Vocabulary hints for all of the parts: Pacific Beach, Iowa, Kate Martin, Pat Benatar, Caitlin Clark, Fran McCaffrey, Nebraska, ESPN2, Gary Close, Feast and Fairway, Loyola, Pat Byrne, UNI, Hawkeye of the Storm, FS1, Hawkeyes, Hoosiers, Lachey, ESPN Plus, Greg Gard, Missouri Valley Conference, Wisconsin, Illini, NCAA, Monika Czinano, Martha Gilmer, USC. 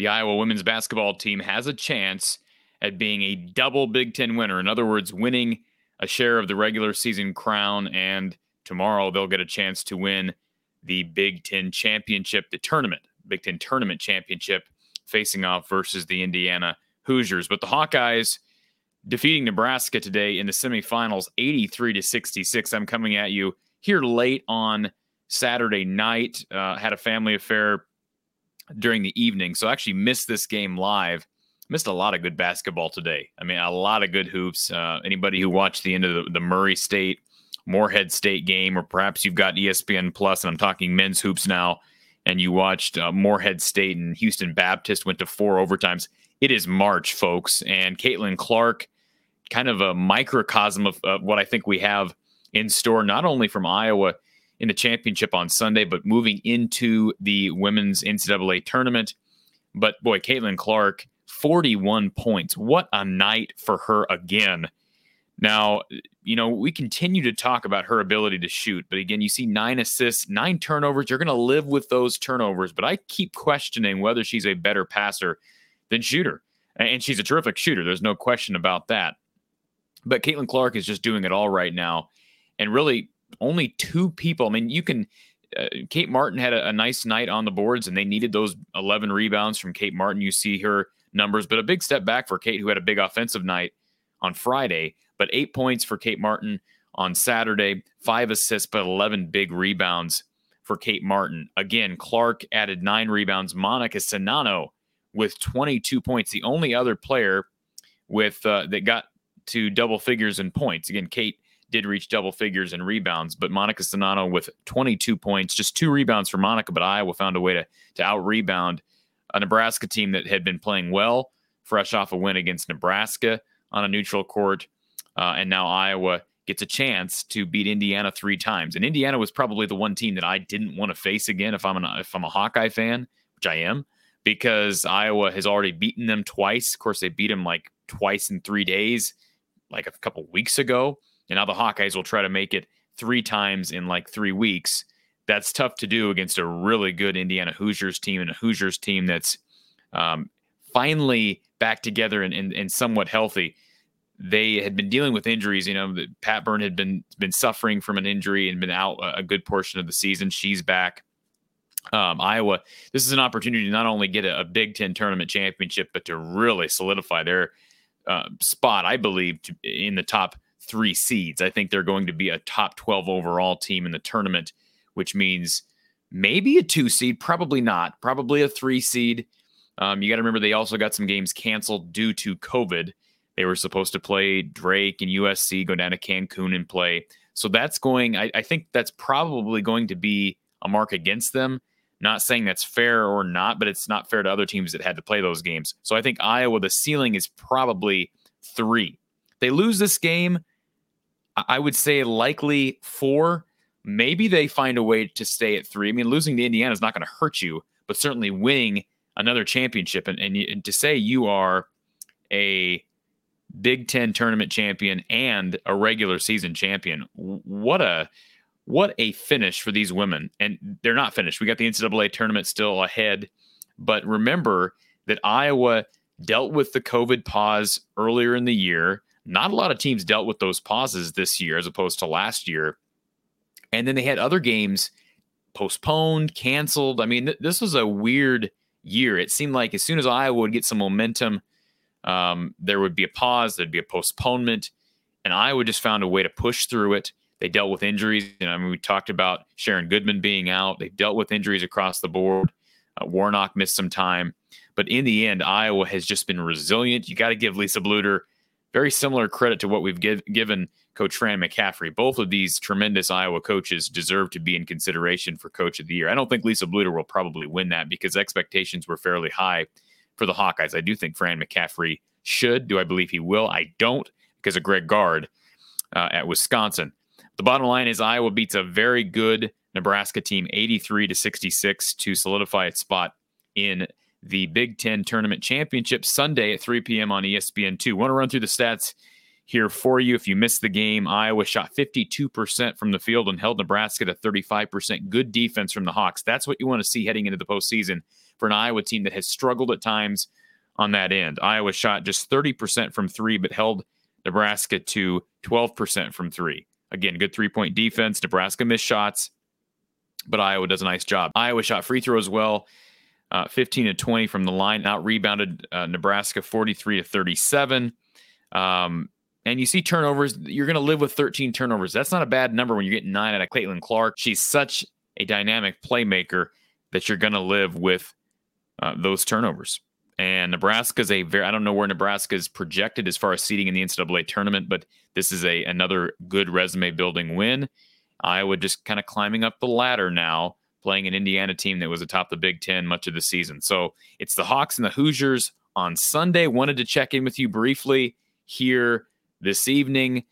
the Iowa women's basketball team has a chance at being a double Big Ten winner. In other words, winning a share of the regular season crown, and tomorrow they'll get a chance to win the Big Ten championship, the tournament, Big Ten tournament championship, facing off versus the Indiana Hoosiers. But the Hawkeyes defeating Nebraska today in the semifinals, 83-66. I'm coming at you here late on Saturday night. Had a family affair during the evening, so I actually missed this game live. Missed a lot of good basketball today. I mean, a lot of good hoops. Anybody who watched the end of the Murray State, Moorhead State game, or perhaps you've got ESPN Plus, and I'm talking men's hoops now, and you watched Moorhead State and Houston Baptist went to four overtimes. It is March, folks, and Caitlin Clark, kind of a microcosm of what I think we have in store, not only from Iowa in the championship on Sunday, but moving into the women's NCAA tournament. But boy, Caitlin Clark, 41 points. What a night for her again. Now, you know, we continue to talk about her ability to shoot, but again, you see 9 assists, 9 turnovers. You're going to live with those turnovers, but I keep questioning whether she's a better passer than shooter. And she's a terrific shooter. There's no question about that. But Caitlin Clark is just doing it all right now. And really, only 2 people. I mean, you can... Kate Martin had a nice night on the boards, and they needed those 11 rebounds from Kate Martin. You see her numbers, but a big step back for Kate, who had a big offensive night on Friday, but 8 points for Kate Martin on Saturday, 5 assists, but 11 big rebounds for Kate Martin. Again, Clark added 9 rebounds. Monika Czinano with 22 points, the only other player with that got to double figures in points. Again, Kate did reach double figures in rebounds, but Monika Czinano with 22 points, just 2 rebounds for Monika, but Iowa found a way to out-rebound a Nebraska team that had been playing well, fresh off a win against Nebraska on a neutral court, and now Iowa gets a chance to beat Indiana 3 times. And Indiana was probably the one team that I didn't want to face again if I'm a Hawkeye fan, which I am, because Iowa has already beaten them twice. Of course, they beat them like twice in 3 days, like a couple weeks ago. And now the Hawkeyes will try to make it 3 times in like 3 weeks. That's tough to do against a really good Indiana Hoosiers team, and a Hoosiers team that's finally back together and somewhat healthy. They had been dealing with injuries. You know, Pat Byrne had been suffering from an injury and been out a good portion of the season. She's back. Iowa, this is an opportunity to not only get a Big Ten tournament championship, but to really solidify their spot, I believe, in the top 3 seeds. I think they're going to be a top 12 overall team in the tournament, which means maybe a 2 seed, probably not, probably a 3 seed. You got to remember, they also got some games canceled due to COVID. They were supposed to play Drake and USC, go down to Cancun and play. So that's going, I think that's probably going to be a mark against them. Not saying that's fair or not, but it's not fair to other teams that had to play those games. So I think Iowa, the ceiling is probably 3. They lose this game, I would say likely 4. Maybe they find a way to stay at 3. I mean, losing to Indiana is not going to hurt you, but certainly winning another championship. And to say you are a Big Ten tournament champion and a regular season champion, what a finish for these women. And they're not finished. We got the NCAA tournament still ahead. But remember that Iowa dealt with the COVID pause earlier in the year. Not a lot of teams dealt with those pauses this year as opposed to last year. And then they had other games postponed, canceled. I mean, this was a weird year. It seemed like as soon as Iowa would get some momentum, there would be a pause, there'd be a postponement, and Iowa just found a way to push through it. They dealt with injuries. And I mean, we talked about Sharon Goodman being out. They dealt with injuries across the board. Warnock missed some time. But in the end, Iowa has just been resilient. You got to give Lisa Bluder very similar credit to what we've given Coach Fran McCaffrey. Both of these tremendous Iowa coaches deserve to be in consideration for Coach of the Year. I don't think Lisa Bluder will probably win that because expectations were fairly high for the Hawkeyes. I do think Fran McCaffrey should. Do I believe he will? I don't, because of Greg Gard at Wisconsin. The bottom line is Iowa beats a very good Nebraska team 83-66 to solidify its spot in the Big Ten Tournament Championship Sunday at 3 p.m. on ESPN2. Want to run through the stats here for you. If you missed the game, Iowa shot 52% from the field and held Nebraska to 35%. Good defense from the Hawks. That's what you want to see heading into the postseason for an Iowa team that has struggled at times on that end. Iowa shot just 30% from three, but held Nebraska to 12% from three. Again, good three-point defense. Nebraska missed shots, but Iowa does a nice job. Iowa shot free throws well, 15 to 20 from the line, out-rebounded Nebraska 43 to 37. And you see turnovers. You're going to live with 13 turnovers. That's not a bad number when you're getting 9 out of Caitlin Clark. She's such a dynamic playmaker that you're going to live with those turnovers. And Nebraska's a very, I don't know where Nebraska is projected as far as seeding in the NCAA tournament, but this is another good resume building win. Iowa just kind of climbing up the ladder now, playing an Indiana team that was atop the Big Ten much of the season. So it's the Hawks and the Hoosiers on Sunday. Wanted to check in with you briefly here this evening.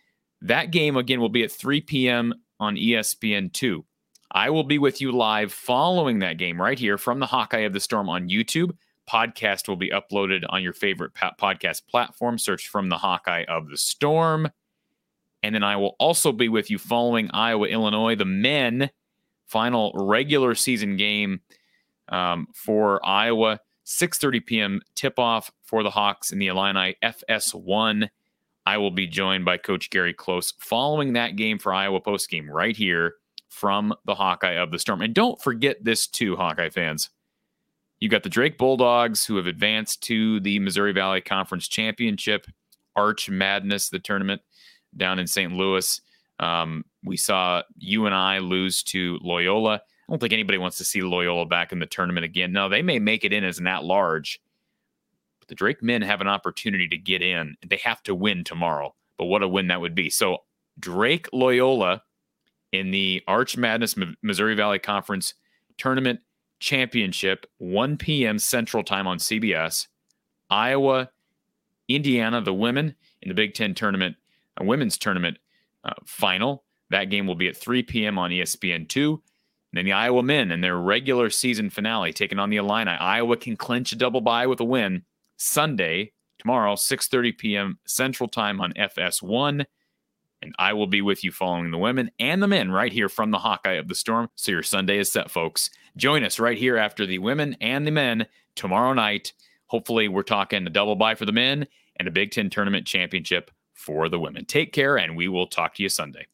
That game, again, will be at 3 p.m. on ESPN2. I will be with you live following that game right here from the Hawkeye of the Storm on YouTube. Podcast will be uploaded on your favorite podcast platform. Search From the Hawkeye of the Storm. And then I will also be with you following Iowa-Illinois, the men, final regular season game for Iowa. 6:30 p.m. tip-off for the Hawks in the Illini FS1. I will be joined by Coach Gary Close following that game for Iowa postgame right here from the Hawkeye of the Storm. And don't forget this too, Hawkeye fans. You've got the Drake Bulldogs, who have advanced to the Missouri Valley Conference Championship, Arch Madness, the tournament down in St. Louis. We saw UNI lose to Loyola. I don't think anybody wants to see Loyola back in the tournament again. No, they may make it in as an at-large. But the Drake men have an opportunity to get in. They have to win tomorrow. But what a win that would be. So Drake Loyola in the Arch Madness Missouri Valley Conference Tournament Championship, 1 p.m. Central Time on CBS. Iowa, Indiana, the women in the Big Ten tournament, a women's tournament final. That game will be at 3 p.m. on ESPN2. And then the Iowa men in their regular season finale taking on the Illini. Iowa can clinch a double bye with a win Sunday, tomorrow, 6:30 p.m. Central Time on FS1. And I will be with you following the women and the men right here from the Hawkeye of the Storm. So your Sunday is set, folks. Join us right here after the women and the men tomorrow night. Hopefully we're talking a double bye for the men and a Big Ten Tournament Championship for the women. Take care, and we will talk to you Sunday.